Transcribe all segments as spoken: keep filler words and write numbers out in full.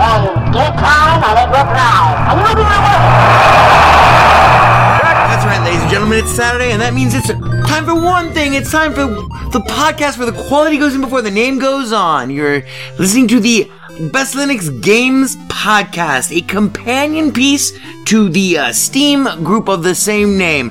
then give it time and it will thrive. And you will be rewarded. That's right, ladies and gentlemen, it's Saturday, and that means it's time for one thing. It's time for the podcast where the quality goes in before the name goes on. You're listening to the Best Linux Games Podcast, a companion piece to the uh, Steam group of the same name.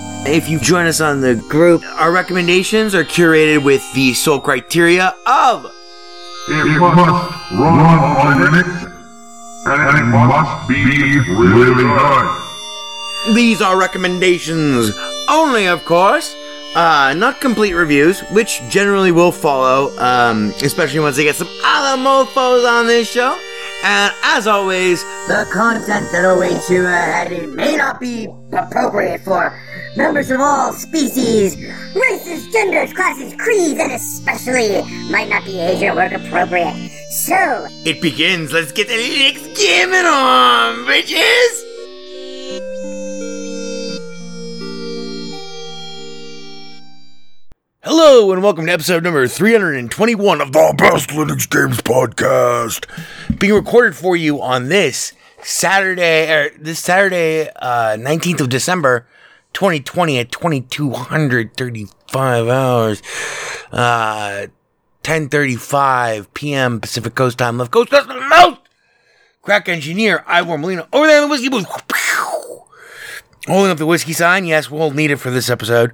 If you join us on the group, our recommendations are curated with the sole criteria of it must run on Linux, and it must be really good. These are recommendations only, of course. Uh, not complete reviews, which generally will follow, um, especially once I get some other mofos on this show. And as always, the content that awaits you ahead may not be appropriate for members of all species, races, genders, classes, creeds, and especially might not be age or work appropriate. So, it begins. Let's get the Linux gaming on, bitches! Hello and welcome to episode number three hundred twenty-one of the Best Linux Games Podcast, being recorded for you on this Saturday, or this Saturday, uh, nineteenth of December, twenty twenty, at twenty-two thirty-five hours, uh, ten thirty-five p.m. Pacific Coast time, left coast, coast, mouth! Crack engineer Ivor Molina over there in the whiskey booth, holding up the whiskey sign. Yes, we'll need it for this episode.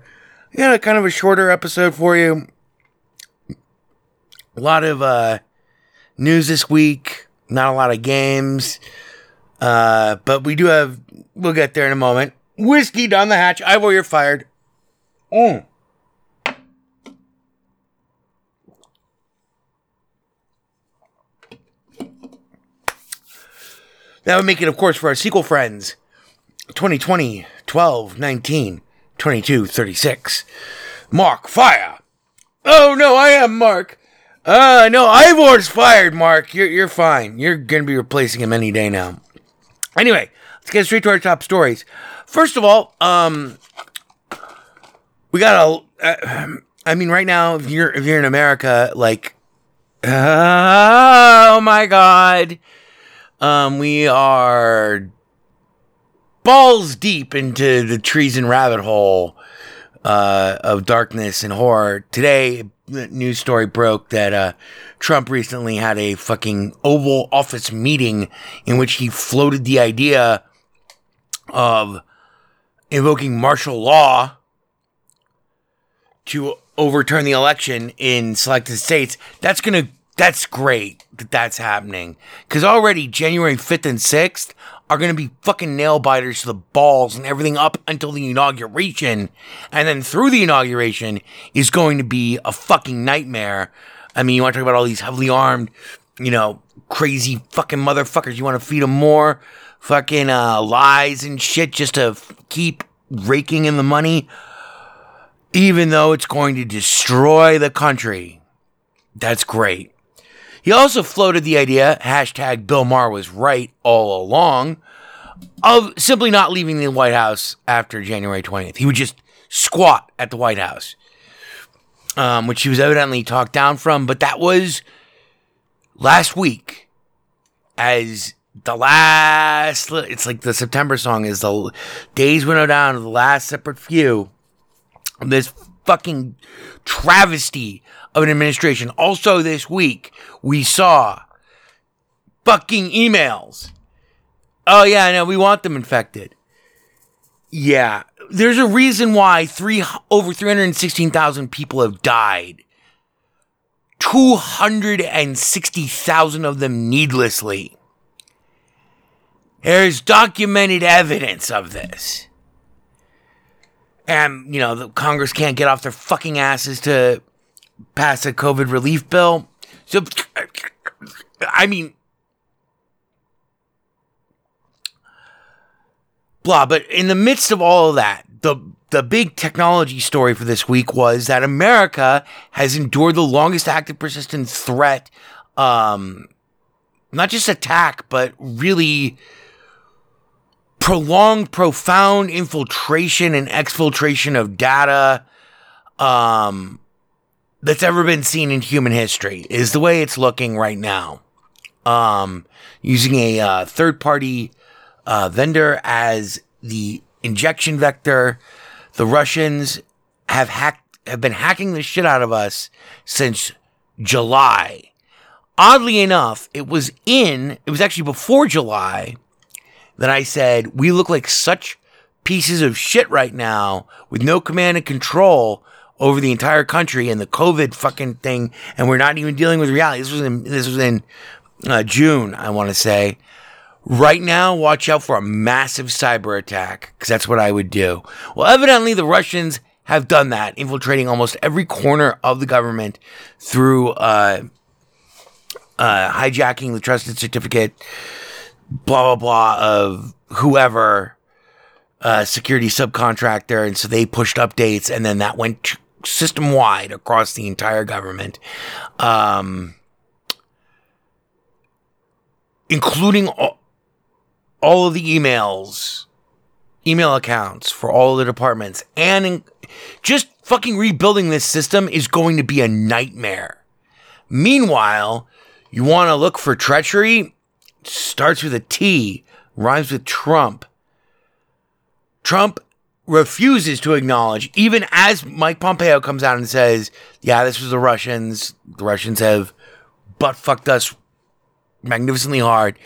We got a kind of a shorter episode for you. A lot of uh, news this week. Not a lot of games. Uh, but we do have... We'll get there in a moment. Whiskey down the hatch. Ivor, you're fired. Mm. That would make it, of course, for our sequel friends. twenty twenty, twelve, nineteen... twenty-two thirty-six. Mark, fire! Oh, no, I am Mark. Uh, no, Ivor's fired, Mark. You're you're fine. You're going to be replacing him any day now. Anyway, let's get straight to our top stories. First of all, um, we got a... Uh, I mean, right now, if you're, if you're in America, like... Uh, oh, my God. Um, we are... balls deep into the treason rabbit hole uh, of darkness and horror. Today, the news story broke that uh, Trump recently had a fucking Oval Office meeting in which he floated the idea of invoking martial law to overturn the election in selected states. That's gonna. That's great that that's happening, because already January fifth and sixth are going to be fucking nail-biters to the balls and everything up until the inauguration. And then through the inauguration is going to be a fucking nightmare. I mean, you want to talk about all these heavily armed, you know, crazy fucking motherfuckers. You want to feed them more fucking uh, lies and shit just to f- keep raking in the money, even though it's going to destroy the country. That's great. He also floated the idea, hashtag Bill Maher was right all along, of simply not leaving the White House after January twentieth. He would just squat at the White House, um, which he was evidently talked down from. But that was last week as the last... It's like the September song is the days winnow down to the last separate few. This fucking travesty of an administration. Also this week, we saw fucking emails. Oh, yeah, I know. We want them infected. Yeah. There's a reason why three over three hundred sixteen thousand people have died. two hundred sixty thousand of them needlessly. There's documented evidence of this. And, you know, the Congress can't get off their fucking asses to pass a COVID relief bill. So, I mean... Blah. But in the midst of all of that, the the big technology story for this week was that America has endured the longest active persistent threat, um, not just attack, but really prolonged, profound infiltration and exfiltration of data um, that's ever been seen in human history, is the way it's looking right now. Um, using a uh, third-party Uh, vendor as the injection vector, the Russians have hacked, have been hacking the shit out of us since July. Oddly enough, it was in, it was actually before July that I said, we look like such pieces of shit right now with no command and control over the entire country and the COVID fucking thing. And we're not even dealing with reality. This was in, this was in uh, June, I want to say. Right now, watch out for a massive cyber attack, because that's what I would do. Well, evidently, the Russians have done that, infiltrating almost every corner of the government through uh, uh, hijacking the trusted certificate, blah, blah, blah, of whoever, uh, security subcontractor. And so they pushed updates, and then that went system-wide across the entire government. Um, including... all- all of the emails, email accounts for all the departments, and in, just fucking rebuilding this system is going to be a nightmare. Meanwhile, you want to look for treachery? Starts with a T, rhymes with Trump. Trump refuses to acknowledge, even as Mike Pompeo comes out and says, yeah, this was the Russians. The Russians have butt-fucked us magnificently hard.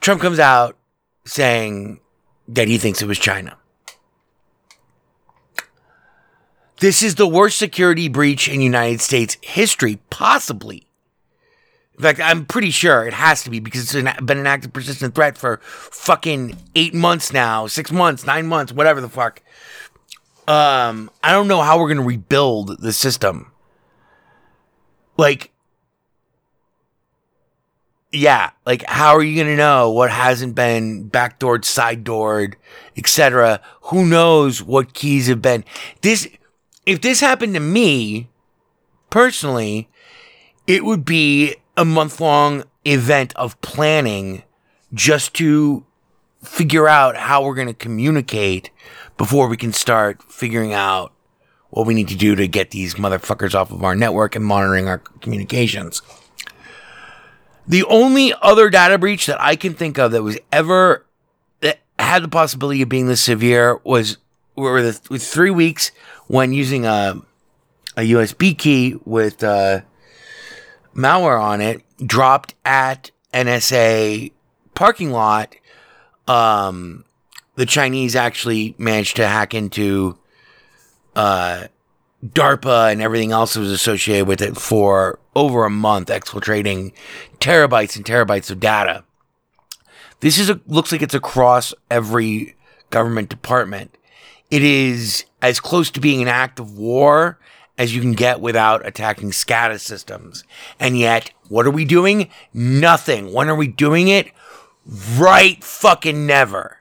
Trump comes out saying that he thinks it was China. This is the worst security breach in United States history, possibly. In fact, I'm pretty sure it has to be, because it's an, been an active persistent threat for fucking eight months now, six months, nine months, whatever the fuck. Um, I don't know how we're going to rebuild the system. Like... Yeah, like, how are you going to know what hasn't been backdoored, side-doored, et cetera? Who knows what keys have been? This, if this happened to me, personally, it would be a month-long event of planning just to figure out how we're going to communicate before we can start figuring out what we need to do to get these motherfuckers off of our network and monitoring our communications. The only other data breach that I can think of that was ever, that had the possibility of being this severe was, were the with three weeks when using a, a U S B key with uh, malware on it, dropped at N S A parking lot. Um, the Chinese actually managed to hack into uh, DARPA and everything else that was associated with it for over a month, exfiltrating terabytes and terabytes of data. This is a, looks like it's across every government department. It is as close to being an act of war as you can get without attacking SCADA systems. And yet, what are we doing? Nothing. When are we doing it? Right fucking never.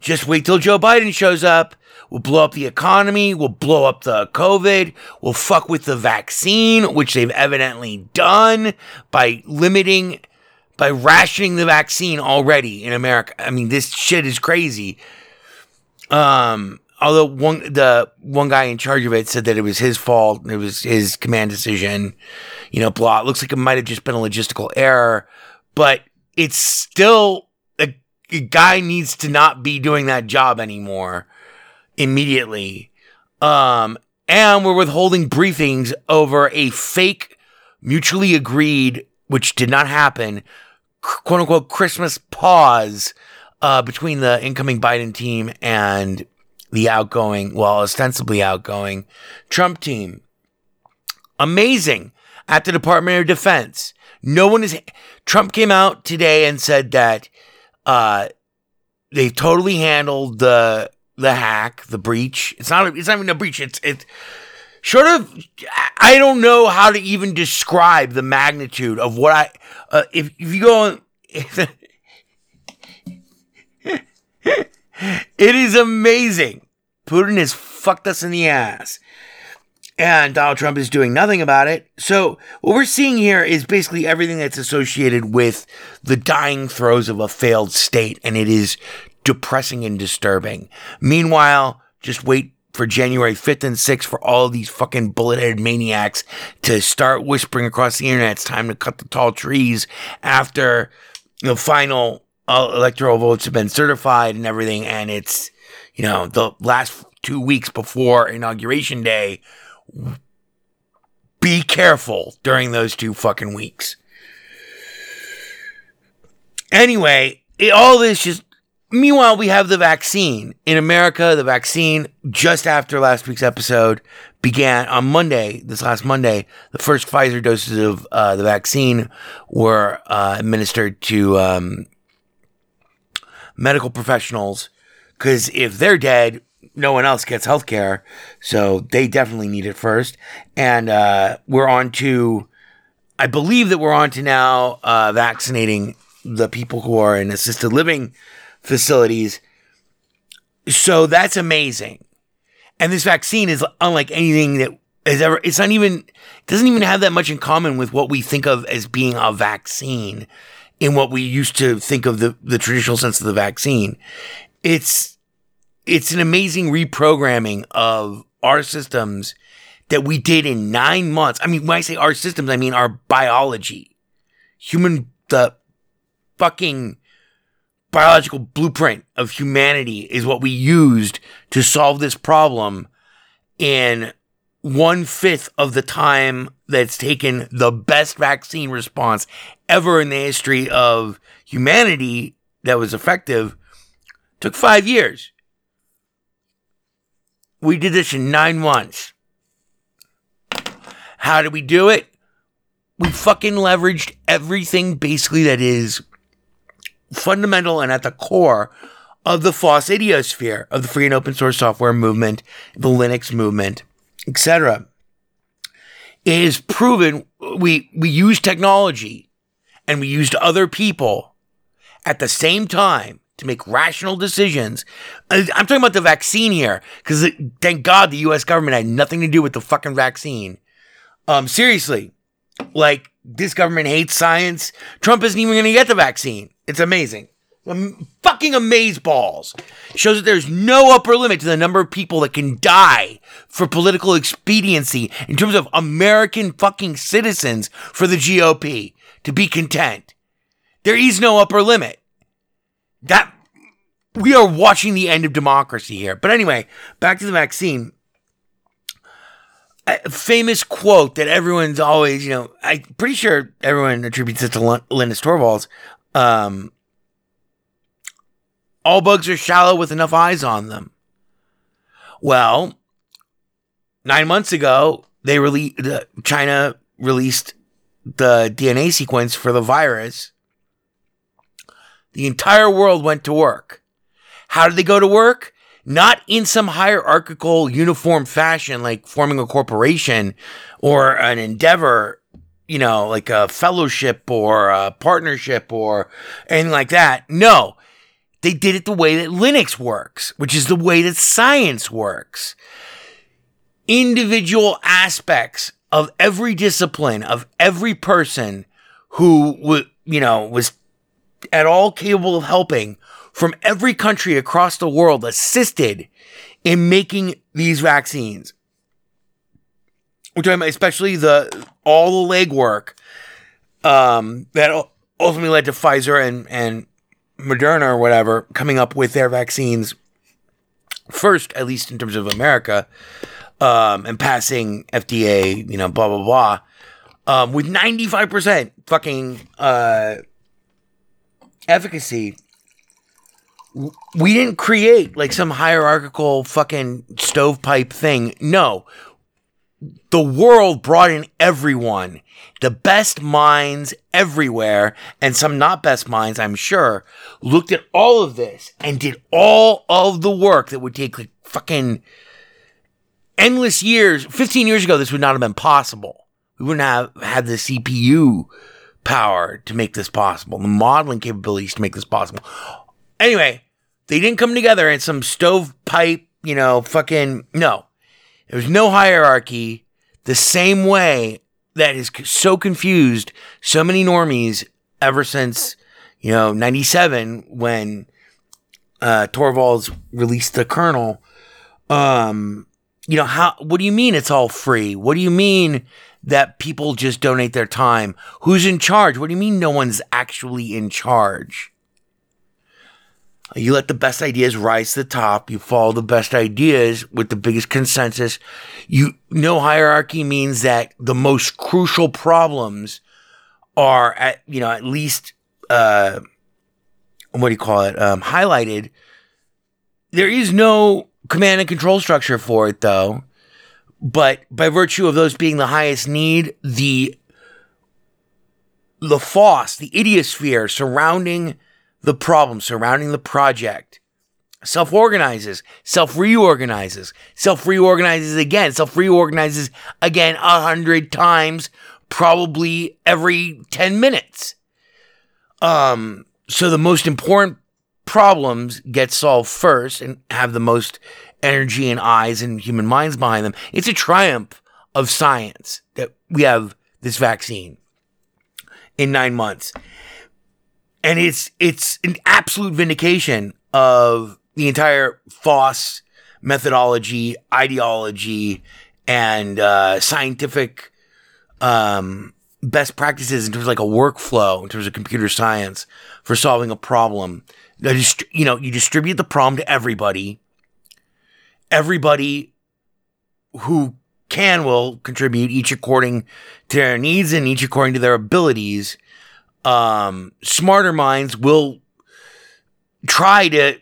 Just wait till Joe Biden shows up. We'll blow up the economy. We'll blow up the COVID. We'll fuck with the vaccine, which they've evidently done by limiting by rationing the vaccine already in America. I mean, this shit is crazy. Um, although one the one guy in charge of it said that it was his fault, it was his command decision, you know, blah. It looks like it might have just been a logistical error, but it's still a, a guy needs to not be doing that job anymore immediately. Um, and we're withholding briefings over a fake, mutually agreed, which did not happen, quote unquote, Christmas pause uh, between the incoming Biden team and the outgoing, well, ostensibly outgoing Trump team. Amazing. At the Department of Defense, no one is. Trump came out today and said that uh, they've totally handled the the hack, the breach. It's not. It's not even a breach. It's it's. Sort of, I don't know how to even describe the magnitude of what I, uh, if, if you go on, it is amazing. Putin has fucked us in the ass, and Donald Trump is doing nothing about it. So what we're seeing here is basically everything that's associated with the dying throes of a failed state, and it is depressing and disturbing. Meanwhile, just wait for January fifth and sixth for all these fucking bullet-headed maniacs to start whispering across the internet, it's time to cut the tall trees after the final uh, electoral votes have been certified and everything. And it's, you know, the last two weeks before Inauguration Day. Be careful during those two fucking weeks. Anyway, it, all this just, meanwhile, we have the vaccine. In America, the vaccine, just after last week's episode, began on Monday, this last Monday, the first Pfizer doses of uh, the vaccine were uh, administered to um, medical professionals, because if they're dead, no one else gets health care, so they definitely need it first. And uh, we're on to, I believe that we're on to now uh, vaccinating the people who are in assisted living facilities. So that's amazing. And this vaccine is unlike anything that has ever, it's not even, it doesn't even have that much in common with what we think of as being a vaccine in what we used to think of the, the traditional sense of the vaccine. It's, it's an amazing reprogramming of our systems that we did in nine months. I mean, when I say our systems, I mean our biology, human, the fucking biological blueprint of humanity is what we used to solve this problem in one fifth of the time that's taken the best vaccine response ever in the history of humanity that was effective. Took five years. We did this in nine months. How did we do it? We fucking leveraged everything basically that is fundamental and at the core of the FOSS idiosphere of the free and open source software movement, the Linux movement, et cetera. It is proven we we use technology and we used other people at the same time to make rational decisions. I'm talking about the vaccine here because thank God the U S government had nothing to do with the fucking vaccine. Um, seriously, like this government hates science. Trump isn't even going to get the vaccine. It's amazing. Um, fucking amazeballs. Shows that there's no upper limit to the number of people that can die for political expediency in terms of American fucking citizens for the G O P to be content. There is no upper limit. That we are watching the end of democracy here. But anyway, back to the vaccine. A famous quote that everyone's always, you know, I'm pretty sure everyone attributes it to Linus Torvalds. Um, all bugs are shallow with enough eyes on them. Well, nine months ago, they released uh, China released the D N A sequence for the virus. The entire world went to work. How did they go to work? Not in some hierarchical uniform fashion, like forming a corporation or an endeavor, you know, like a fellowship or a partnership or anything like that. No, they did it the way that Linux works, which is the way that science works. Individual aspects of every discipline, of every person who w- you know, was at all capable of helping from every country across the world assisted in making these vaccines. We're talking about especially the all the legwork um, that ultimately led to Pfizer and, and Moderna or whatever coming up with their vaccines first, at least in terms of America, um, and passing F D A, you know, blah, blah, blah, um, with ninety-five percent fucking uh, efficacy. We didn't create like some hierarchical fucking stovepipe thing. No. The world brought in everyone, the best minds everywhere, and some not best minds, I'm sure, looked at all of this and did all of the work that would take like fucking endless years. fifteen years ago, this would not have been possible. We wouldn't have had the C P U power to make this possible, the modeling capabilities to make this possible. Anyway, they didn't come together in some stovepipe, you know, fucking, no. There's no hierarchy, the same way that is so confused so many normies ever since, you know, ninety-seven when uh, Torvalds released the kernel. Um, you know, how? What do you mean it's all free? What do you mean that people just donate their time? Who's in charge? What do you mean no one's actually in charge? You let the best ideas rise to the top. You follow the best ideas with the biggest consensus. You no hierarchy means that the most crucial problems are at, you know, at least, uh, what do you call it? Um, highlighted. There is no command and control structure for it though. But by virtue of those being the highest need, the, the FOSS, the idiosphere surrounding the problem surrounding the project self-organizes, self-reorganizes, self-reorganizes again, self-reorganizes again a hundred times, probably every ten minutes. Um, so the most important problems get solved first and have the most energy and eyes and human minds behind them. It's a triumph of science that we have this vaccine in nine months. And it's it's an absolute vindication of the entire FOSS methodology, ideology, and uh, scientific um, best practices in terms of like a workflow, in terms of computer science for solving a problem. You know, you distribute the problem to everybody. Everybody who can will contribute, each according to their needs and each according to their abilities. Um, smarter minds will try to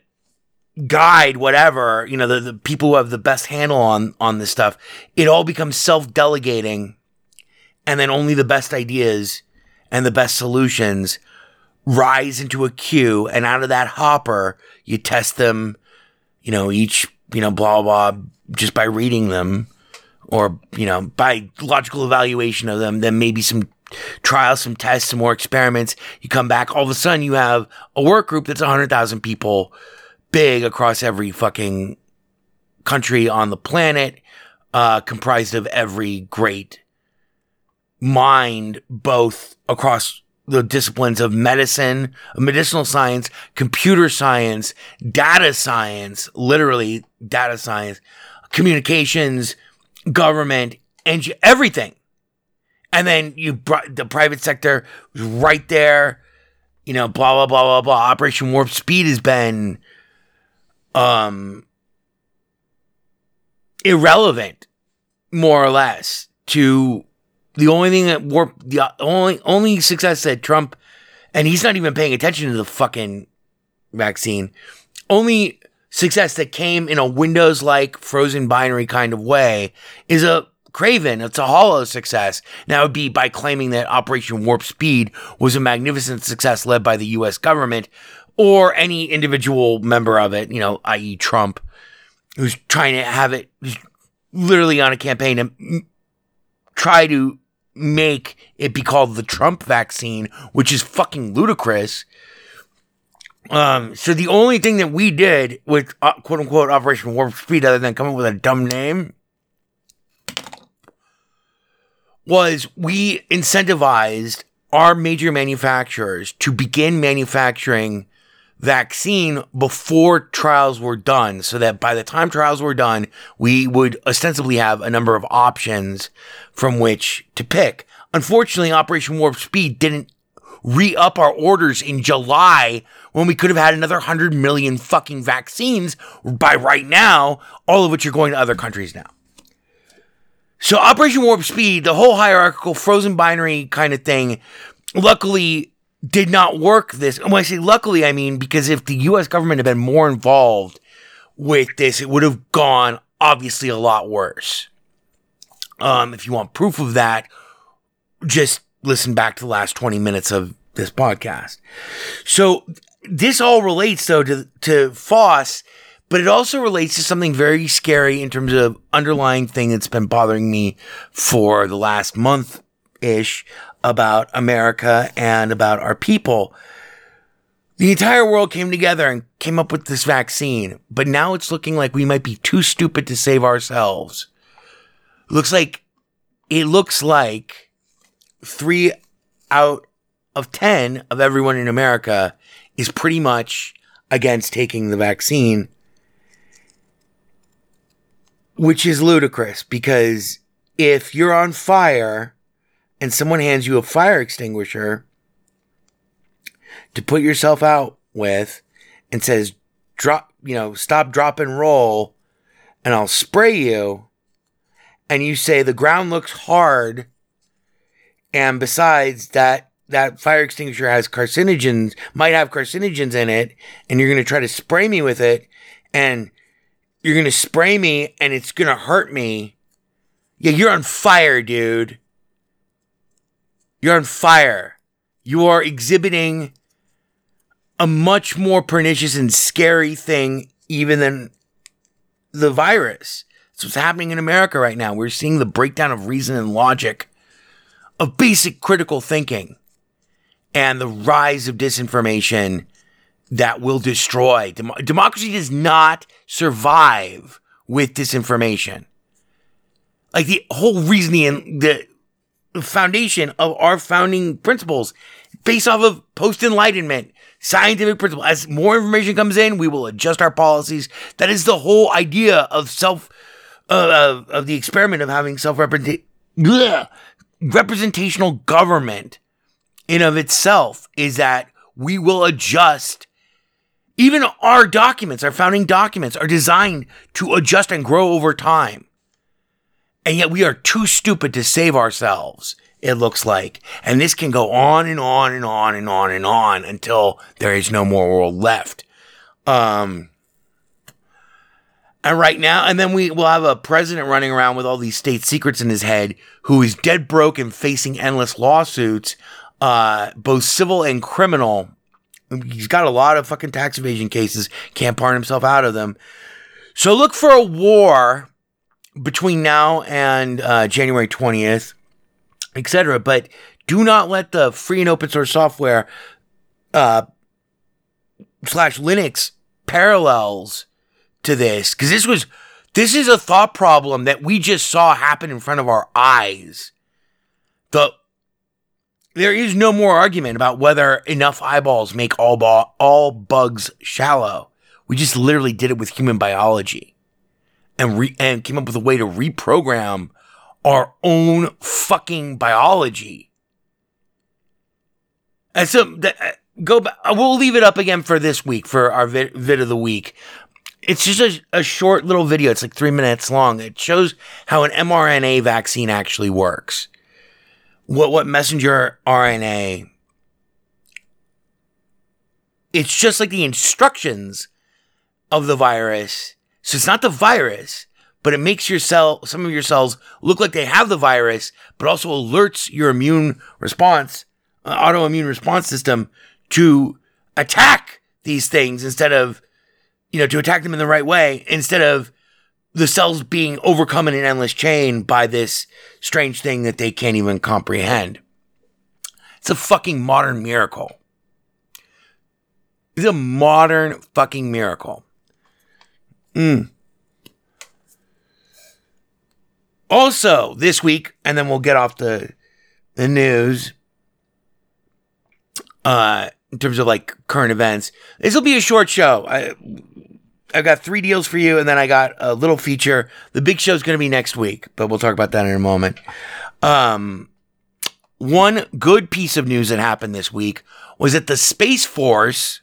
guide whatever, you know, the, the people who have the best handle on, on this stuff. It all becomes self-delegating, and then only the best ideas and the best solutions rise into a queue. And out of that hopper, you test them, you know, each, you know, blah, blah, just by reading them or, you know, by logical evaluation of them. Then maybe some trials, some tests, some more experiments. You come back, all of a sudden you have a work group that's one hundred thousand people big across every fucking country on the planet, uh, comprised of every great mind, both across the disciplines of medicine, medicinal science, computer science, data science, literally data science, communications, government, and everything. And then you brought the private sector right there, you know, blah, blah, blah, blah, blah. Operation Warp Speed has been um, irrelevant, more or less, to the only thing that Warp, the only, only success that Trump, and he's not even paying attention to the fucking vaccine, only success that came in a Windows-like frozen binary kind of way is a craven, it's a hollow success. Now it would be by claiming that Operation Warp Speed was a magnificent success led by the U S government or any individual member of it, you know, that is. Trump, who's trying to have it, who's literally on a campaign to m- try to make it be called the Trump vaccine, which is fucking ludicrous. Um, so the only thing that we did with uh, quote unquote Operation Warp Speed, other than coming up with a dumb name, was we incentivized our major manufacturers to begin manufacturing vaccine before trials were done, so that by the time trials were done, we would ostensibly have a number of options from which to pick. Unfortunately, Operation Warp Speed didn't re-up our orders in July when we could have had another one hundred million fucking vaccines by right now, all of which are going to other countries now. So Operation Warp Speed, the whole hierarchical frozen binary kind of thing, luckily did not work this. And when I say luckily, I mean because if the U S government had been more involved with this, it would have gone, obviously, a lot worse. Um, if you want proof of that, just listen back to the last twenty minutes of this podcast. So this all relates, though, to, to FOSS, but it also relates to something very scary in terms of underlying thing that's been bothering me for the last month-ish, about America and about our people. The entire world came together and came up with this vaccine, but now it's looking like we might be too stupid to save ourselves. Looks like, it looks like three out of ten of everyone in America is pretty much against taking the vaccine, which is ludicrous, because if you're on fire and someone hands you a fire extinguisher to put yourself out with and says, drop, you know, stop, drop, and roll, and I'll spray you, and you say, the ground looks hard, and besides that, that fire extinguisher has carcinogens, might have carcinogens in it, and you're going to try to spray me with it, and you're going to spray me, and it's going to hurt me. Yeah, you're on fire, dude. You're on fire. You are exhibiting a much more pernicious and scary thing even than the virus. That's what's happening in America right now. We're seeing the breakdown of reason and logic, of basic critical thinking, and the rise of disinformation that will destroy. Dem- democracy does not survive with disinformation. Like, the whole reasoning, the foundation of our founding principles based off of post-enlightenment scientific principle. As more information comes in, we will adjust our policies. That is the whole idea of self uh, of, of the experiment of having self-represent representational government in of itself, is that we will adjust. Even our documents, our founding documents, are designed to adjust and grow over time. And yet we are too stupid to save ourselves, it looks like. And this can go on and on and on and on and on until there is no more world left. Um, and right now, and then we will have a president running around with all these state secrets in his head who is dead broke and facing endless lawsuits, uh, both civil and criminal. He's got a lot of fucking tax evasion cases, can't pardon himself out of them. So look for a war between now and uh, January twentieth, et cetera. But do not let the free and open source software uh, slash Linux parallels to this, because this was this is a thought problem that we just saw happen in front of our eyes. The there is no more argument about whether enough eyeballs make all bu- all bugs shallow. We just literally did it with human biology. And, re- and came up with a way to reprogram our own fucking biology. And so, that, go back. We'll leave it up again for this week, for our vid, vid of the week. It's just a, a short little video. It's like three minutes long. It shows how an mRNA vaccine actually works. What, what messenger R N A. It's just like the instructions of the virus. So it's not the virus, but it makes your cell, some of your cells look like they have the virus, but also alerts your immune response, uh, autoimmune response system to attack these things instead of, you know, to attack them in the right way, instead of the cells being overcome in an endless chain by this strange thing that they can't even comprehend. It's a fucking modern miracle. It's a modern fucking miracle. Mm. Also, this week, and then we'll get off the the news, uh, in terms of like current events. This will be a short show. I, I've got three deals for you, and then I got a little feature. The big show is going to be next week, but we'll talk about that in a moment. Um, one good piece of news that happened this week was that the Space Force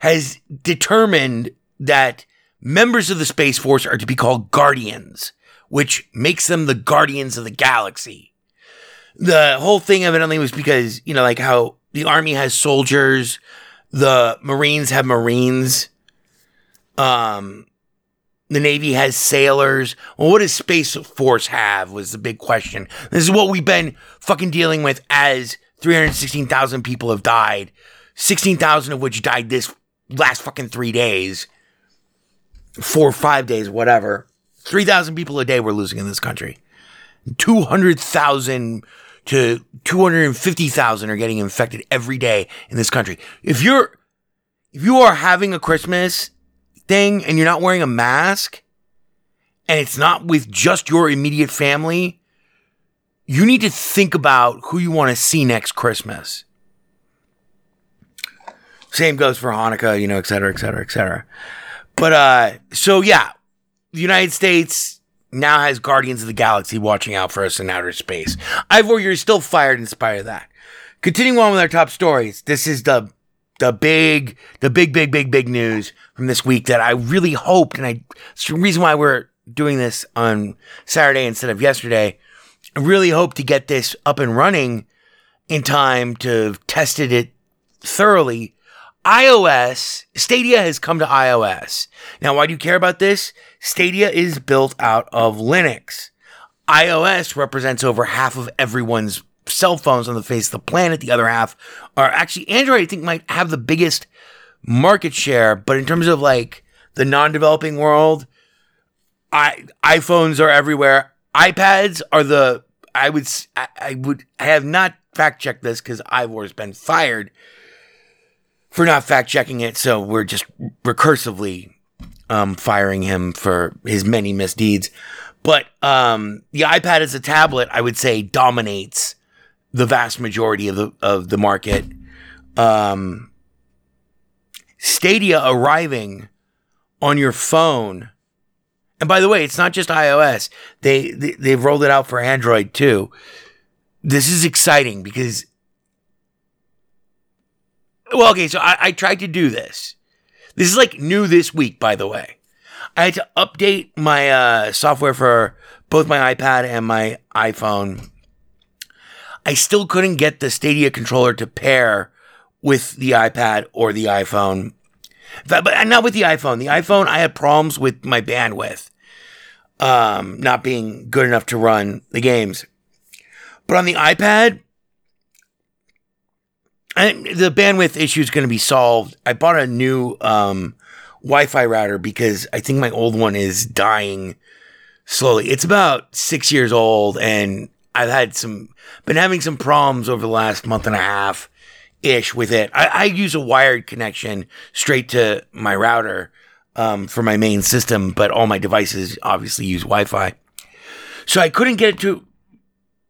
has determined that members of the Space Force are to be called Guardians, which makes them the Guardians of the Galaxy. The whole thing evidently was because, you know, like how the Army has soldiers, the Marines have Marines, um, the Navy has sailors. Well, what does Space Force have was the big question. This is what we've been fucking dealing with as three hundred sixteen thousand people have died, sixteen thousand of which died this last fucking three days, four or five days, whatever. three thousand people a day we're losing in this country. two hundred thousand to two hundred fifty thousand are getting infected every day in this country. If you're, if you are having a Christmas thing and you're not wearing a mask and it's not with just your immediate family, you need to think about who you want to see next Christmas. Same goes for Hanukkah, you know, et cetera, et cetera, et cetera. But, uh, so yeah, the United States now has Guardians of the Galaxy watching out for us in outer space. Ivor, you're still fired in spite of that. Continuing on with our top stories, this is the the big, the big, big, big, big news from this week that I really hoped, and I, it's the reason why we're doing this on Saturday instead of yesterday. I really hope to get this up and running in time to have tested it thoroughly. iOS, Stadia has come to iOS. Now, why do you care about this? Stadia is built out of Linux. iOS represents over half of everyone's cell phones on the face of the planet. The other half are actually Android, I think, might have the biggest market share. But in terms of like the non-developing world, I, iPhones are everywhere. iPads are the, I would, I, I would, I have not fact checked this because Ivor's been fired for not fact checking it. So we're just recursively um, firing him for his many misdeeds. But um, the iPad as a tablet, I would say, dominates the vast majority of the, of the market. Um, Stadia arriving on your phone. And by the way, it's not just iOS. They, they, they've rolled it out for Android too. This is exciting because, well, okay, so I, I tried to do this. This is like new this week, by the way. I had to update my uh, software for both my iPad and my iPhone. I still couldn't get the Stadia controller to pair with the iPad or the iPhone. But not with the iPhone. The iPhone, I had problems with my bandwidth um, not being good enough to run the games. But on the iPad, I think the bandwidth issue is going to be solved. I bought a new um, Wi-Fi router because I think my old one is dying slowly. It's about six years old, and I've had some, been having some problems over the last month and a half ish with it. I, I use a wired connection straight to my router um, for my main system, but all my devices obviously use Wi-Fi. So I couldn't get it to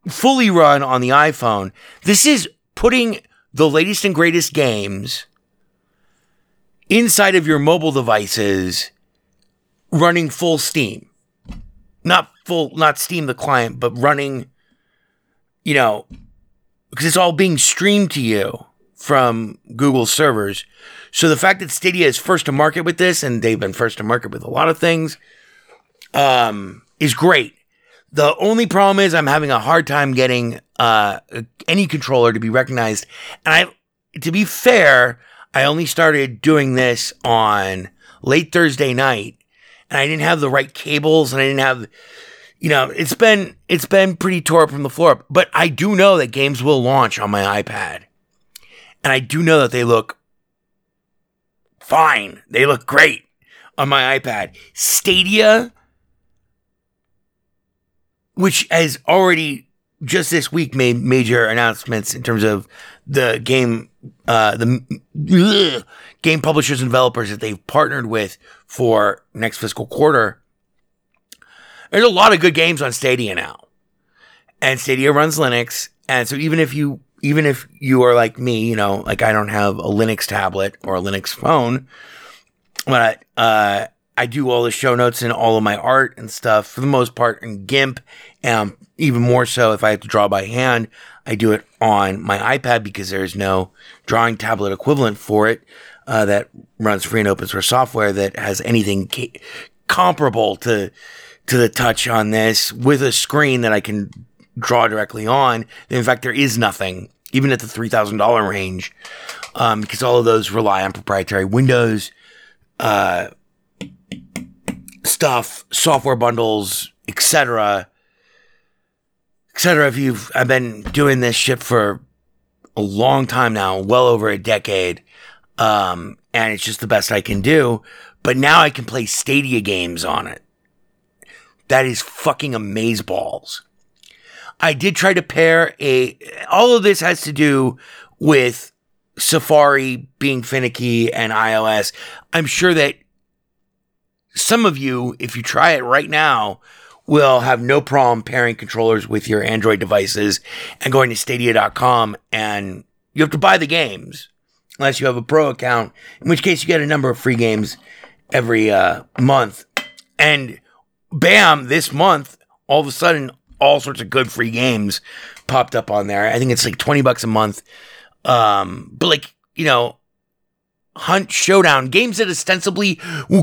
fully run on the iPhone. This is putting the latest and greatest games inside of your mobile devices running full Steam. Not full, not Steam the client, but running, you know, because it's all being streamed to you from Google servers. So the fact that Stadia is first to market with this, and they've been first to market with a lot of things, um, is great. The only problem is I'm having a hard time getting uh, any controller to be recognized. And I, to be fair, I only started doing this on late Thursday night, and I didn't have the right cables, and I didn't have, you know, it's been it's been pretty tore up from the floor up. But I do know that games will launch on my iPad, and I do know that they look fine. They look great on my iPad. Stadia, which has already just this week made major announcements in terms of the game, uh, the ugh, game publishers and developers that they've partnered with for next fiscal quarter. There's a lot of good games on Stadia now, and Stadia runs Linux. And so even if you, even if you are like me, you know, like I don't have a Linux tablet or a Linux phone, but I, uh, I do all the show notes and all of my art and stuff for the most part in GIMP. Um, even more so if I have to draw by hand, I do it on my iPad because there is no drawing tablet equivalent for it uh, that runs free and open source software that has anything ca- comparable to to the touch on this with a screen that I can draw directly on. In fact, there is nothing, even at the three thousand dollars range, um, because all of those rely on proprietary Windows uh, stuff, software bundles, et cetera, et cetera. If you've, I've been doing this shit for a long time now, well over a decade, um, and it's just the best I can do. But now I can play Stadia games on it. That is fucking amazeballs. I did try to pair a... All of this has to do with Safari being finicky and iOS. I'm sure that some of you, if you try it right now, will have no problem pairing controllers with your Android devices and going to Stadia dot com, and you have to buy the games, unless you have a pro account, in which case you get a number of free games every uh, month. And bam, this month, all of a sudden, all sorts of good free games popped up on there. I think it's like twenty bucks a month. Um, but like, you know, Hunt Showdown, games that ostensibly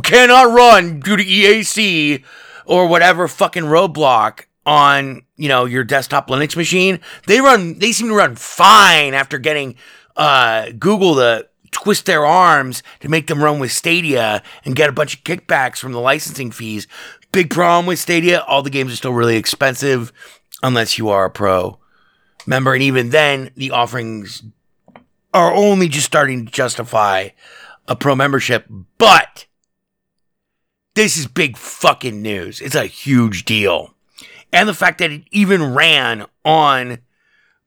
cannot run due to E A C or whatever fucking roadblock on, you know, your desktop Linux machine. They run, they seem to run fine after getting uh, Google to twist their arms to make them run with Stadia and get a bunch of kickbacks from the licensing fees. Big problem with Stadia, all the games are still really expensive unless you are a pro member. And even then, the offerings are only just starting to justify a pro membership. But this is big fucking news. It's a huge deal. And the fact that it even ran on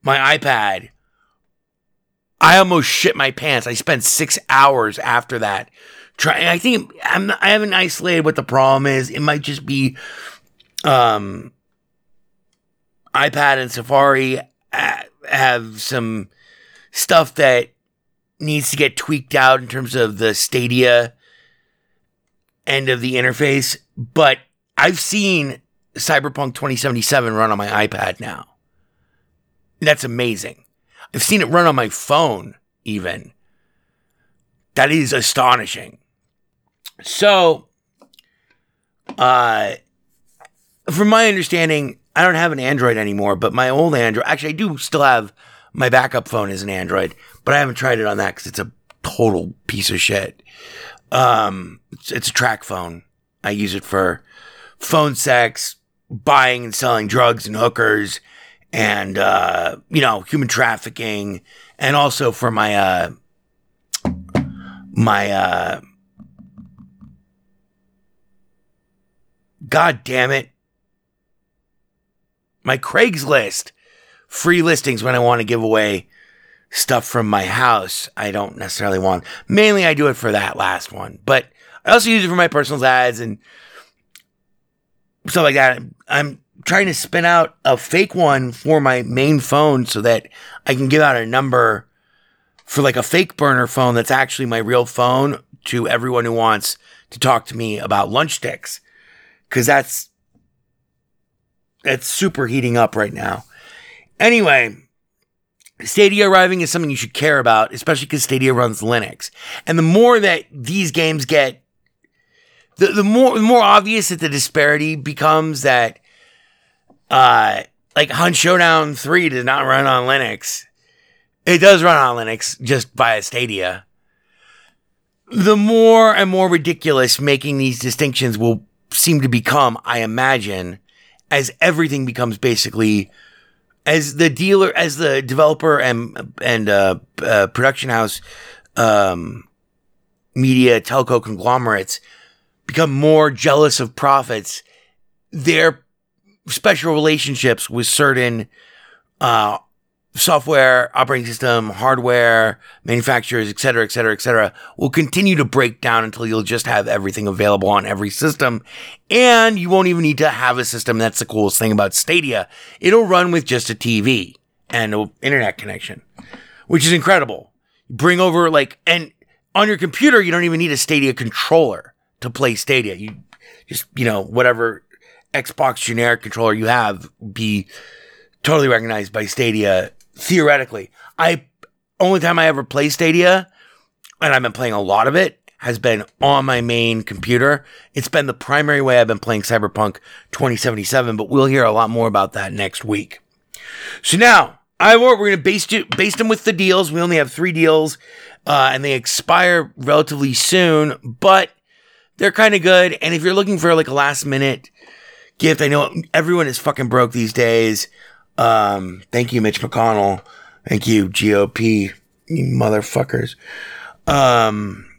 my iPad, I almost shit my pants. I spent six hours after that. Try, I think I'm not, I haven't isolated what the problem is. It might just be um, iPad and Safari have some stuff that needs to get tweaked out in terms of the Stadia end of the interface. But I've seen Cyberpunk twenty seventy-seven run on my iPad now. That's amazing. I've seen it run on my phone even. That is astonishing. So, uh, from my understanding, I don't have an Android anymore, but my old Android, actually, I do still have my backup phone as an Android, but I haven't tried it on that because it's a total piece of shit. Um, it's, it's a track phone. I use it for phone sex, buying and selling drugs and hookers, and, uh, you know, human trafficking, and also for my, uh, My, uh, God damn it. My Craigslist free listings when I want to give away stuff from my house. I don't necessarily want, mainly I do it for that last one, but I also use it for my personal ads and stuff like that. I'm trying to spin out a fake one for my main phone so that I can give out a number for like a fake burner phone that's actually my real phone to everyone who wants to talk to me about lunch sticks. Cause that's, that's super heating up right now. Anyway, Stadia arriving is something you should care about, especially cause Stadia runs Linux. And the more that these games get, the, the more, the more obvious that the disparity becomes that, uh, like Hunt Showdown three does not run on Linux. It does run on Linux, just via Stadia. The more and more ridiculous making these distinctions will seem to become, I imagine, as everything becomes basically, as the dealer, as the developer and and uh, uh, production house, um, media, telco conglomerates become more jealous of profits, their special relationships with certain uh software, operating system, hardware, manufacturers, et cetera, et cetera, et cetera, will continue to break down until you'll just have everything available on every system. And you won't even need to have a system. That's the coolest thing about Stadia. It'll run with just a T V and an internet connection, which is incredible. Bring over like, and on your computer, you don't even need a Stadia controller to play Stadia. You just, you know, whatever Xbox generic controller you have be totally recognized by Stadia, theoretically. I, only time I ever play Stadia, and I've been playing a lot of it, has been on my main computer. It's been the primary way I've been playing Cyberpunk twenty seventy-seven, but we'll hear a lot more about that next week. So now, Ivor, we're going to base, you, base them with the deals. We only have three deals, uh, and they expire relatively soon, but they're kind of good. And if you're looking for like a last minute gift, I know everyone is fucking broke these days. Um, thank you, Mitch McConnell. Thank you, G O P, you motherfuckers. Um,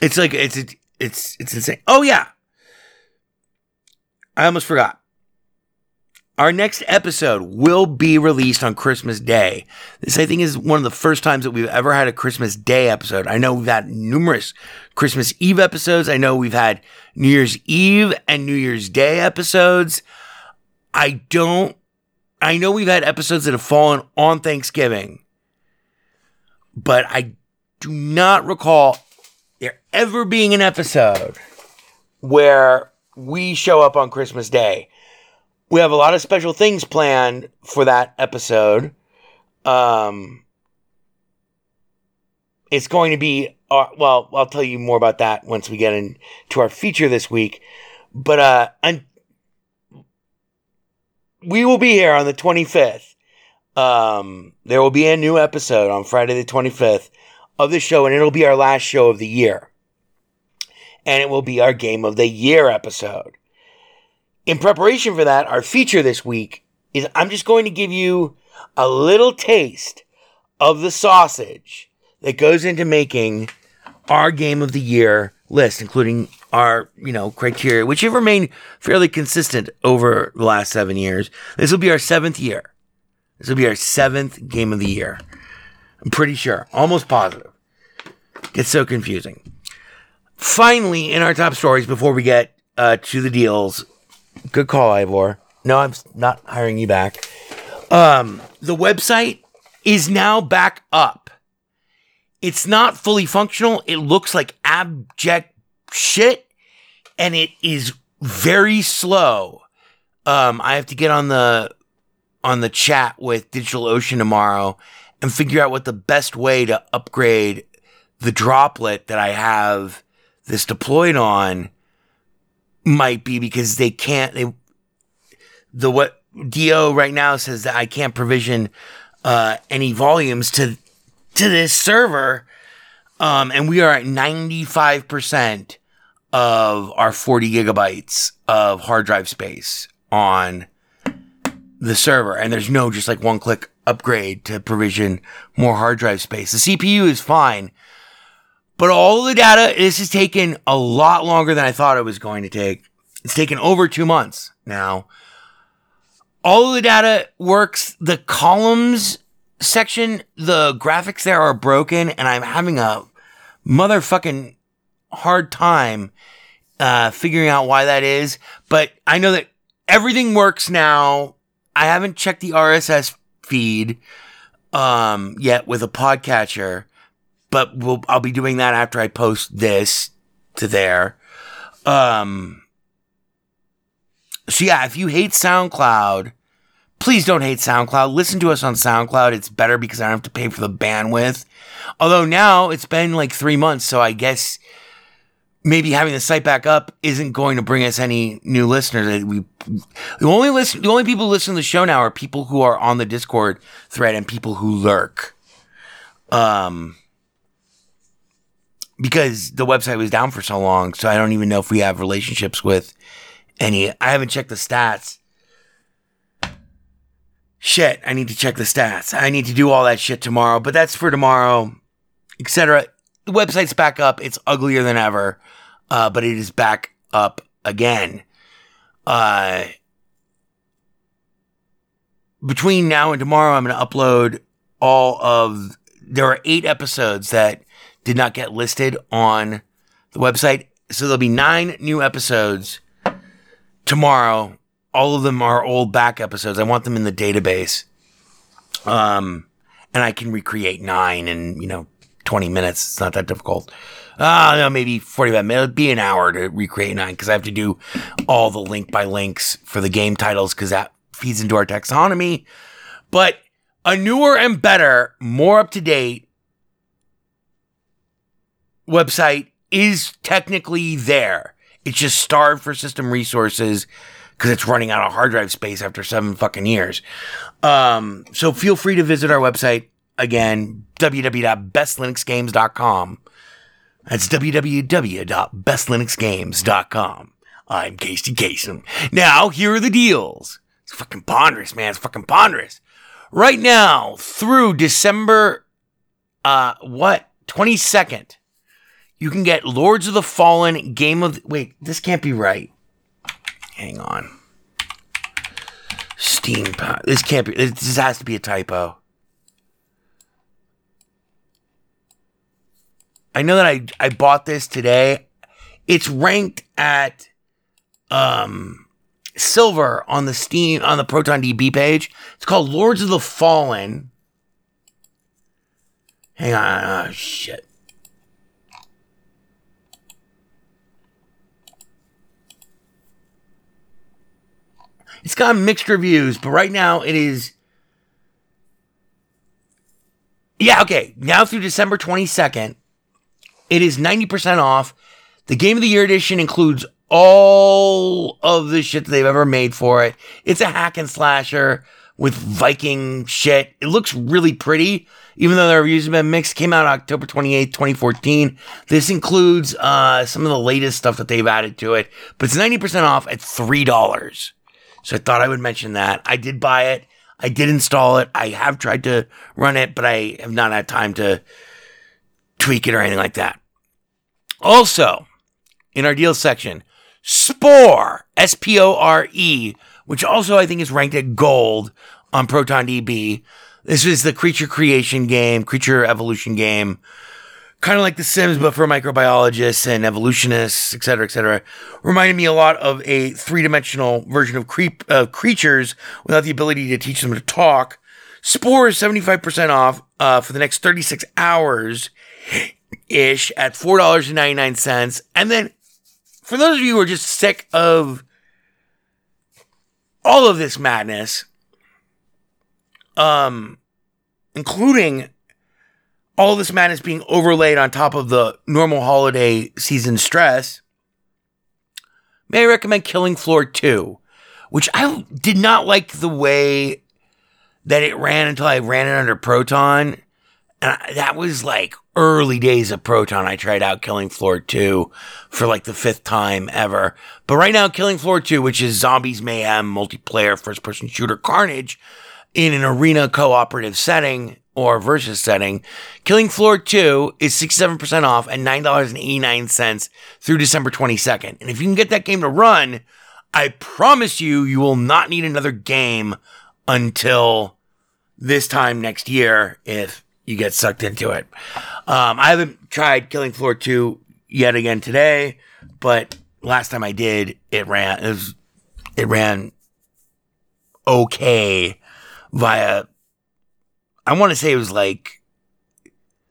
it's like, it's, it's, it's insane. Oh yeah. I almost forgot. Our next episode will be released on Christmas Day. This, I think, is one of the first times that we've ever had a Christmas Day episode. I know we've had numerous Christmas Eve episodes. I know we've had New Year's Eve and New Year's Day episodes. I don't, I know we've had episodes that have fallen on Thanksgiving, but I do not recall there ever being an episode where we show up on Christmas Day. We have a lot of special things planned for that episode. Um, it's going to be, uh, well, I'll tell you more about that once we get into our feature this week. But uh, un- we will be here on the twenty-fifth. Um, there will be a new episode on Friday the twenty-fifth of the show, and it'll be our last show of the year. And it will be our Game of the Year episode. In preparation for that, our feature this week is I'm just going to give you a little taste of the sausage that goes into making our Game of the Year list, including our, you know, criteria, which have remained fairly consistent over the last seven years. This will be our seventh year. This will be our seventh Game of the Year. I'm pretty sure. Almost positive. It's so confusing. Finally, in our top stories, before we get uh, to the deals... Good call, Ivor. No, I'm not hiring you back. Um, the website is now back up. It's not fully functional. It looks like abject shit, and it is very slow. Um, I have to get on the on the chat with DigitalOcean tomorrow and figure out what the best way to upgrade the droplet that I have this deployed on might be, because they can't, they, the what D O right now says that I can't provision uh, any volumes to to this server, um, and we are at ninety-five percent of our forty gigabytes of hard drive space on the server, and there's no just like one click upgrade to provision more hard drive space. The C P U is fine, but all the data, this has taken a lot longer than I thought it was going to take. It's taken over two months now. All the data works. The columns section, the graphics there are broken, and I'm having a motherfucking hard time uh, figuring out why that is. But I know that everything works now. I haven't checked the R S S feed um, yet with a podcatcher. But we'll, I'll be doing that after I post this to there. Um, so yeah, if you hate SoundCloud, please don't hate SoundCloud. Listen to us on SoundCloud. It's better because I don't have to pay for the bandwidth. Although now it's been like three months, so I guess maybe having the site back up isn't going to bring us any new listeners. We the only listen, the only people who listen to the show now are people who are on the Discord thread and people who lurk. Um. Because the website was down for so long, so I don't even know if we have relationships with any. I haven't checked the stats. Shit, I need to check the stats. I need to do all that shit tomorrow, but that's for tomorrow, et cetera. The website's back up. It's uglier than ever, uh, but it is back up again. Uh, between now and tomorrow, I'm going to upload all of... There are eight episodes that... did not get listed on the website. So there'll be nine new episodes tomorrow. All of them are old back episodes. I want them in the database. Um, and I can recreate nine in, you know, twenty minutes. It's not that difficult. Uh, no, maybe forty-five minutes. It'd be an hour to recreate nine because I have to do all the link by links for the game titles because that feeds into our taxonomy. But a newer and better, more up-to-date website is technically there. It's just starved for system resources because it's running out of hard drive space after seven fucking years. Um, so feel free to visit our website again, w w w dot best linux games dot com. That's w w w dot best linux games dot com. I'm Casey Kasem. Now, here are the deals. It's fucking ponderous, man. It's fucking ponderous. Right now, through December, uh, what? twenty-second. You can get Lords of the Fallen Game of... The- Wait, this can't be right. Hang on. Steam... Po- this can't be... This has to be a typo. I know that I, I bought this today. It's ranked at um, silver on the Steam... on the ProtonDB page. It's called Lords of the Fallen. Hang on. Oh, shit. It's got mixed reviews, but right now it is... Yeah, okay. Now through December twenty-second, it is ninety percent off. The Game of the Year edition includes all of the shit that they've ever made for it. It's a hack and slasher with Viking shit. It looks really pretty, even though the reviews have been mixed. It came out October twenty-eighth, twenty fourteen. This includes uh, some of the latest stuff that they've added to it, but it's ninety percent off at three dollars. So I thought I would mention that. I did buy it. I did install it. I have tried to run it, but I have not had time to tweak it or anything like that. Also, in our deals section, Spore, S P O R E, which also I think is ranked at gold on ProtonDB. This is the creature creation game, creature evolution game. Kind of like The Sims, but for microbiologists and evolutionists, et cetera, et cetera. Reminded me a lot of a three-dimensional version of creep, uh, creatures without the ability to teach them to talk. Spore is seventy-five percent off uh, for the next thirty-six hours-ish at four dollars and ninety-nine cents. And then, for those of you who are just sick of all of this madness, um, including... all this madness being overlaid on top of the normal holiday season stress, may I recommend Killing Floor two, which I did not like the way that it ran until I ran it under Proton. And I, that was like early days of Proton. I tried out Killing Floor two for like the fifth time ever. But right now, Killing Floor two, which is Zombies Mayhem, multiplayer, first-person shooter carnage in an arena cooperative setting, or versus setting, Killing Floor two is sixty-seven percent off at nine dollars and eighty-nine cents through December twenty-second. And if you can get that game to run, I promise you, you will not need another game until this time next year if you get sucked into it. Um, I haven't tried Killing Floor two yet again today, but last time I did, it ran, it was, it ran okay via... I want to say it was like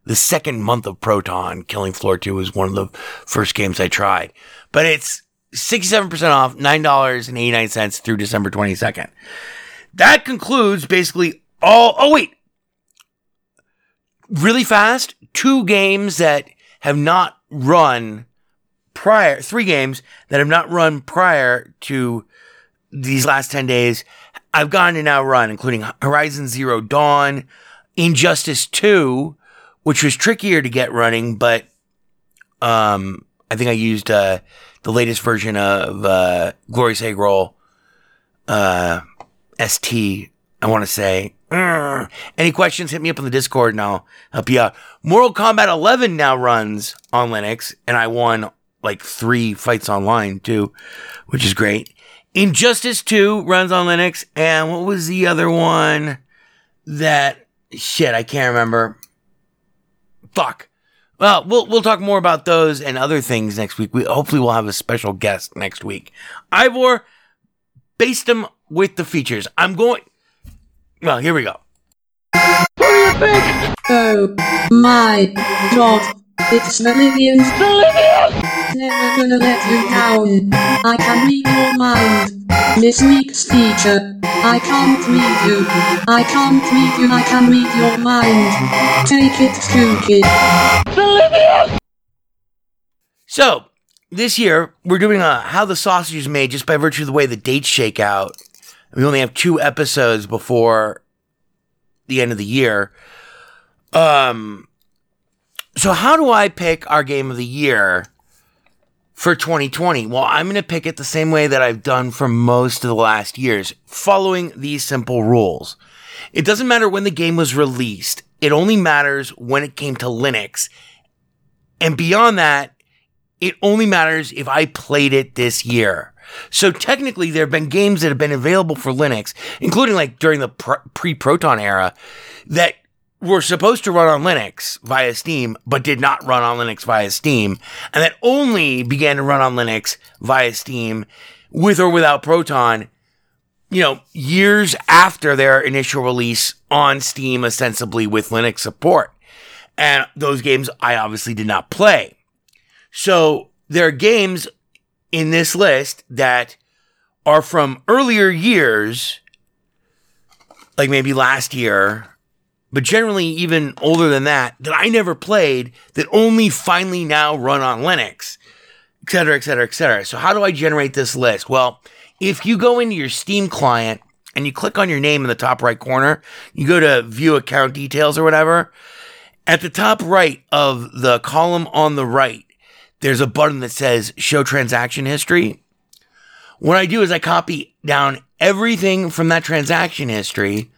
the second month of Proton. Killing Floor two was one of the first games I tried. But it's sixty-seven percent off, nine dollars and eighty-nine cents through December twenty-second. That concludes basically all... Oh, wait. Really fast, two games that have not run prior... Three games that have not run prior to these last ten days I've gone to now run, including Horizon Zero Dawn, Injustice two, which was trickier to get running, but um, I think I used uh, the latest version of uh, Glorious Egg Roll, uh, S T, I want to say. Mm. Any questions, hit me up on the Discord and I'll help you out. Mortal Kombat eleven now runs on Linux, and I won like three fights online too, which is great. Injustice two runs on Linux, and what was the other one that... Shit, I can't remember. Fuck. Well, we'll we'll talk more about those and other things next week. We hopefully we'll have a special guest next week. Ivor, based him with the features. I'm going... Well, here we go. big. Oh my god, it's the Libyans. The Libyans! Never gonna let you down. I can read your mind. This week's feature. I can't read you. I can't read you. I can read your mind. Take it, Scoogie. The Libyans! So, this year, we're doing a How the Sausage is Made just by virtue of the way the dates shake out. We only have two episodes before the end of the year. Um, so how do I pick our game of the year for twenty twenty? Well, I'm going to pick it the same way that I've done for most of the last years, following these simple rules. It doesn't matter when the game was released. It only matters when it came to Linux. And beyond that, it only matters if I played it this year. So technically, there have been games that have been available for Linux, including like during the pre-Proton era, that were supposed to run on Linux via Steam, but did not run on Linux via Steam, and that only began to run on Linux via Steam with or without Proton, you know, years after their initial release on Steam, ostensibly with Linux support. And those games I obviously did not play. So there are games in this list that are from earlier years, like maybe last year, but generally even older than that, that I never played, that only finally now run on Linux, et cetera, et cetera, et cetera. So how do I generate this list? Well, if you go into your Steam client and you click on your name in the top right corner, you go to view account details or whatever, at the top right of the column on the right, there's a button that says show transaction history. What I do is I copy down everything from that transaction history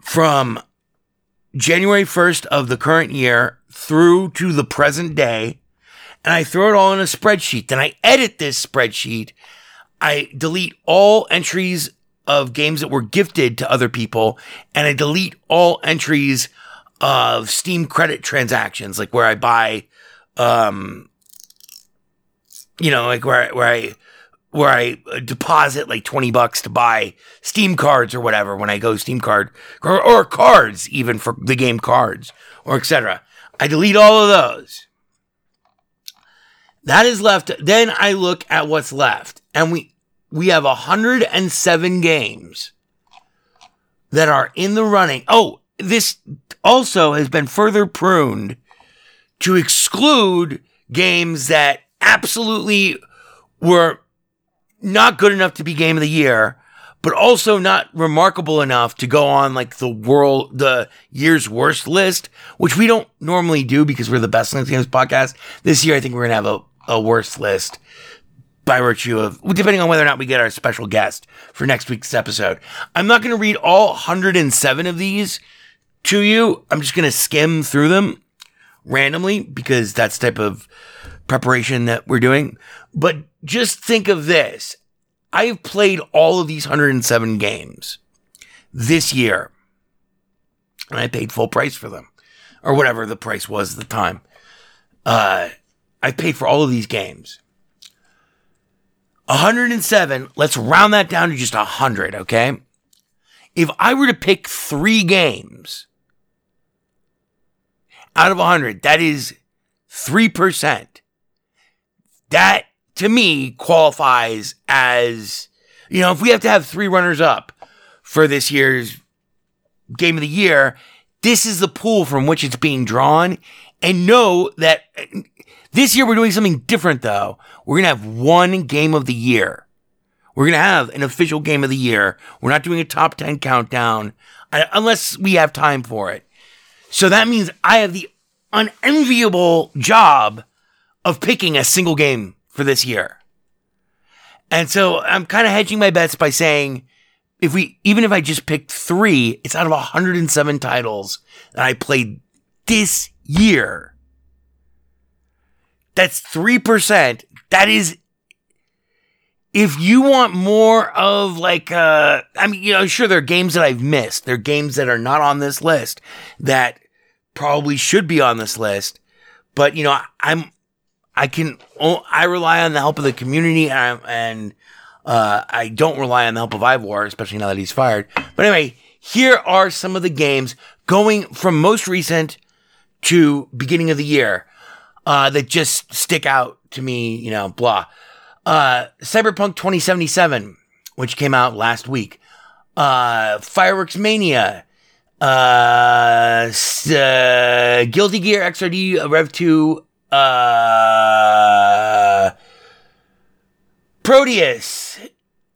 from January first of the current year through to the present day. And I throw it all in a spreadsheet. Then I edit this spreadsheet. I delete all entries of games that were gifted to other people. And I delete all entries of Steam credit transactions, like where I buy, um, you know, like where I, where I, where I deposit like twenty bucks to buy Steam cards or whatever when I go Steam card or, or cards, even for the game cards or et cetera. I delete all of those. That is left. Then I look at what's left, and we, we have one hundred seven games that are in the running. Oh, this also has been further pruned to exclude games that absolutely were not good enough to be game of the year, but also not remarkable enough to go on like the world, the year's worst list, which we don't normally do because we're the best Linux games podcast. This year, I think we're going to have a, a worst list by virtue of, depending on whether or not we get our special guest for next week's episode. I'm not going to read all one hundred seven of these to you. I'm just going to skim through them randomly because that's the type of preparation that we're doing. But just think of this. I've played all of these one hundred seven games this year, and I paid full price for them, or whatever the price was at the time. Uh, I paid for all of these games. one hundred seven, let's round that down to just one hundred, okay? If I were to pick three games out of one hundred, that is three percent. That, to me, qualifies as, you know, if we have to have three runners up for this year's game of the year, this is the pool from which it's being drawn. And know that this year we're doing something different, though. We're going to have one game of the year. We're going to have an official game of the year. We're not doing a top ten countdown unless we have time for it. So that means I have the unenviable job of picking a single game for this year. And so I'm kind of hedging my bets by saying, if we, even if I just picked three, it's out of one hundred seven titles that I played this year. That's three percent. That is, if you want more of like, uh, I mean, you know, sure, there are games that I've missed. There are games that are not on this list that probably should be on this list. But, you know, I'm, I can, I rely on the help of the community, and, and uh, I don't rely on the help of Ivor, especially now that he's fired. But anyway, Here are some of the games going from most recent to beginning of the year uh, that just stick out to me, you know, blah. Uh, Cyberpunk twenty seventy-seven, which came out last week. Uh, Fireworks Mania. Uh, uh, Guilty Gear X R D Rev two. Uh, Proteus.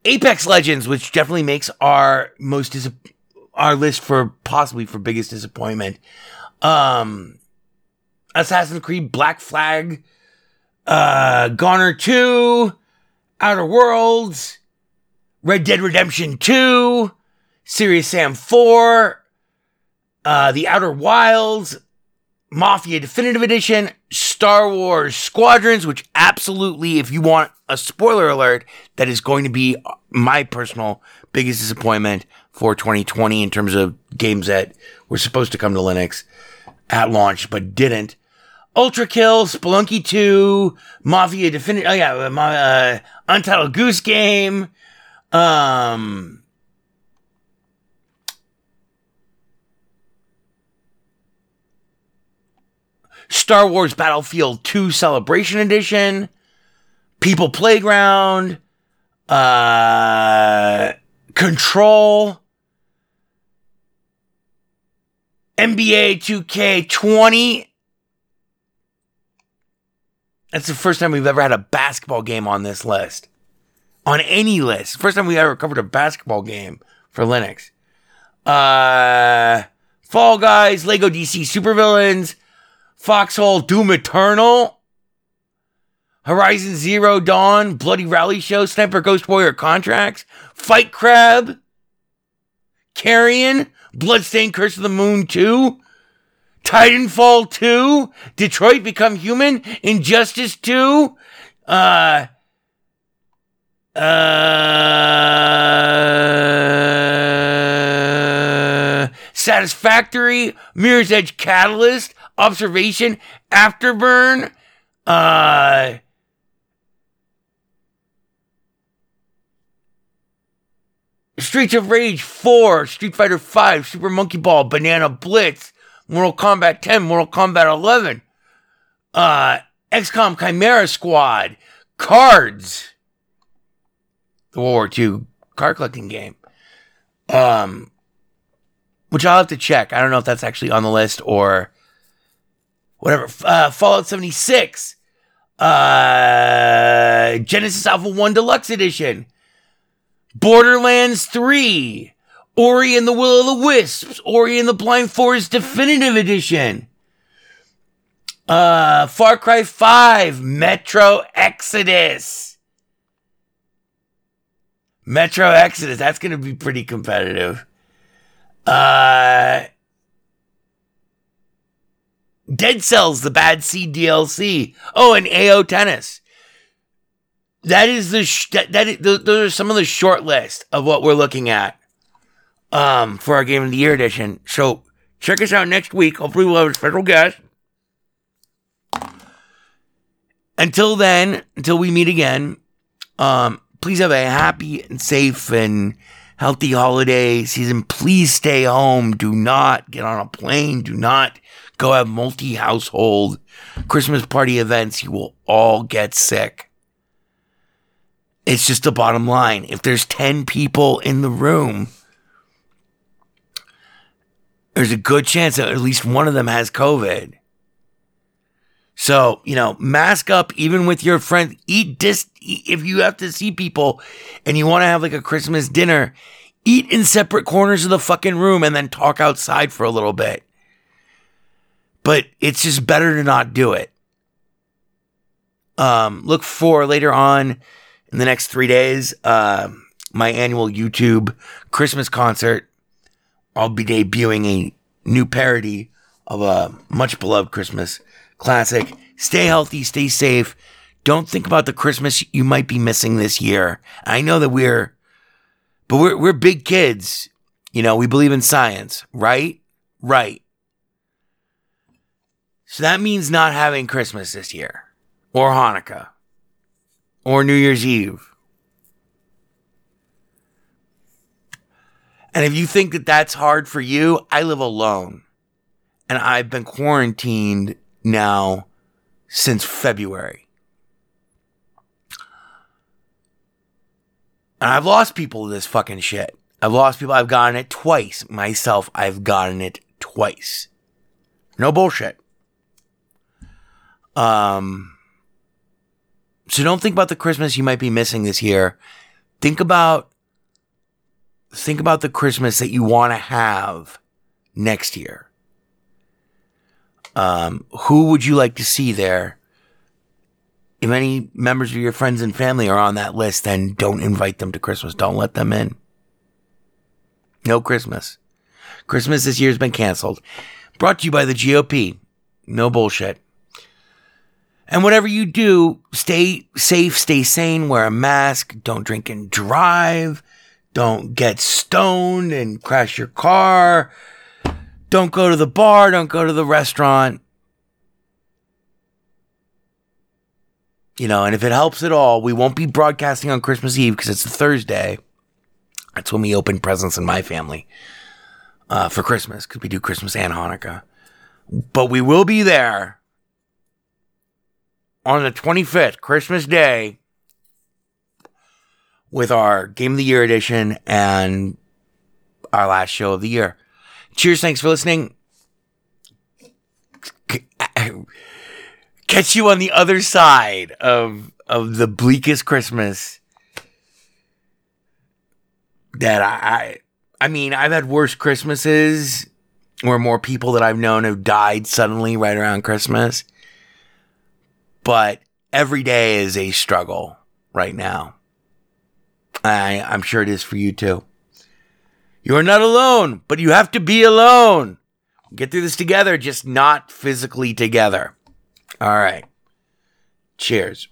Apex Legends, which definitely makes our most dis- our list for possibly for biggest disappointment. Um, Assassin's Creed Black Flag, uh, Goner two, Outer Worlds, Red Dead Redemption two, Serious Sam four, uh, The Outer Wilds, Mafia Definitive Edition, Star Wars Squadrons, which absolutely, if you want a spoiler alert, that is going to be my personal biggest disappointment for twenty twenty in terms of games that were supposed to come to Linux at launch, but didn't. Ultra Kill, Spelunky two, Mafia Definitive, oh yeah, uh, Untitled Goose Game, um, Star Wars Battlefield two Celebration Edition, People Playground, uh, Control, N B A two K twenty. That's the first time we've ever had a basketball game on this list. On any list. First time we ever covered a basketball game for Linux. Uh, Fall Guys, Lego D C Supervillains, Foxhole, Doom Eternal, Horizon Zero Dawn, Bloody Rally Show, Sniper Ghost Warrior Contracts, Fight Crab, Carrion, Bloodstained Curse of the Moon two, Titanfall two, Detroit Become Human, Injustice two, uh, uh, Satisfactory, Mirror's Edge Catalyst, Observation, Afterburn, uh, Streets of Rage four, Street Fighter five, Super Monkey Ball, Banana Blitz, Mortal Kombat ten, Mortal Kombat eleven, uh, X COM Chimera Squad, Cards, the World War two card collecting game, um, which I'll have to check. I don't know if that's actually on the list or whatever. Uh, Fallout seventy-six, uh, Genesis Alpha one Deluxe Edition, Borderlands three, Ori and the Will of the Wisps, Ori and the Blind Forest Definitive Edition, uh, Far Cry five, Metro Exodus. Metro Exodus, that's going to be pretty competitive. Uh, Dead Cells, the Bad Seed D L C. Oh, and A O Tennis. That is the, sh- that, that is, those are some of the short list of what we're looking at. Um, for our Game of the Year edition. So, check us out next week. Hopefully we'll have a special guest. Until then, until we meet again, um, please have a happy and safe and healthy holiday season. Please stay home. Do not get on a plane. Do not go have multi-household Christmas party events. You will all get sick. It's just the bottom line. If there's ten people in the room, there's a good chance that at least one of them has COVID. So, you know, mask up even with your friends. Eat dis- if you have to see people and you want to have like a Christmas dinner, eat in separate corners of the fucking room and then talk outside for a little bit. But it's just better to not do it. Um, look for later on in the next three days, uh, my annual YouTube Christmas concert. I'll be debuting a new parody of a much-beloved Christmas classic. Stay healthy, stay safe. Don't think about the Christmas you might be missing this year. I know that we're, but we're we're big kids. You know, we believe in science, right? Right. So that means not having Christmas this year, or Hanukkah, or New Year's Eve. And if you think that that's hard for you, I live alone. And I've been quarantined now since February. And I've lost people to this fucking shit. I've lost people. I've gotten it twice. Myself, I've gotten it twice. No bullshit. Um, so don't think about the Christmas you might be missing this year. Think about, think about the Christmas that you want to have next year. Um, who would you like to see there? If any members of your friends and family are on that list, then don't invite them to Christmas. Don't let them in. No Christmas. Christmas this year has been canceled. Brought to you by the G O P. No bullshit. And whatever you do, stay safe, stay sane, wear a mask, don't drink and drive, don't get stoned and crash your car, don't go to the bar, don't go to the restaurant. You know, and if it helps at all, we won't be broadcasting on Christmas Eve because it's a Thursday. That's when we open presents in my family uh, for Christmas, because we do Christmas and Hanukkah. But we will be there. On the twenty-fifth, Christmas Day, with our Game of the Year edition and our last show of the year. Cheers, thanks for listening. Catch you on the other side of of the bleakest Christmas that I... I, I mean, I've had worse Christmases where more people that I've known have died suddenly right around Christmas. But every day is a struggle right now. I, I'm sure it is for you too. You are not alone, but you have to be alone. We'll get through this together, just not physically together. All right. Cheers.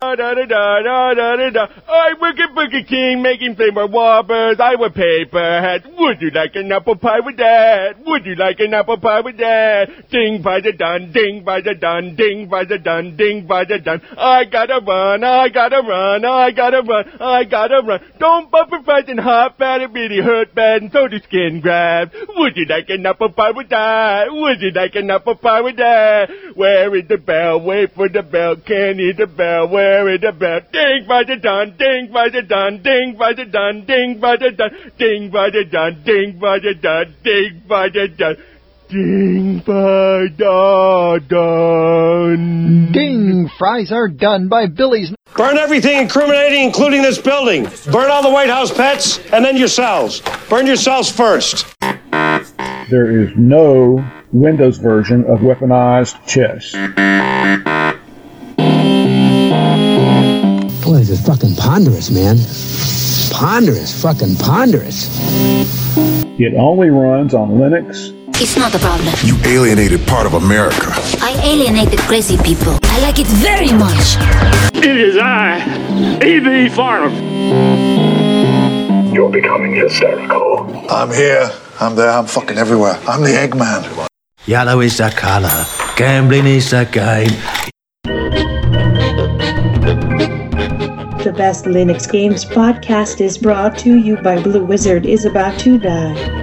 Da, da, da, da, da, da. I work at Burger King making flavor whoppers. I wear paper hats. Would you like an apple pie with that? Would you like an apple pie with that? Ding by the dun, ding by the dun, ding by the dun, ding by the dun. I gotta run, I gotta run, I gotta run, I gotta run. Don't buffer fries and hot fat, it really hurt bad and so do skin grabs. Would you like an apple pie with that? Would you like an apple pie with that? Where is the bell? Wait for the bell. Can't hear the bell. Where the bell. Ding by the dun, ding by the dun, ding by the dun, ding by the dun, ding by the dun, ding by the dun, ding by the dun, ding by the dun. Ding fries are done by Billy's. Burn everything incriminating, including this building. Burn all the White House pets and then yourselves. Burn yourselves first. There is no Windows version of weaponized chess. Boy, this is fucking ponderous, man. Ponderous, fucking ponderous. It only runs on Linux. It's not a problem. You alienated part of America. I alienated crazy people. I like it very much. It is I, E B Farnham. You're becoming hysterical. I'm here, I'm there, I'm fucking everywhere. I'm the Eggman. Yellow is the color. Gambling is the game. The Best Linux Games podcast is brought to you by Blue Wizard is About to Die.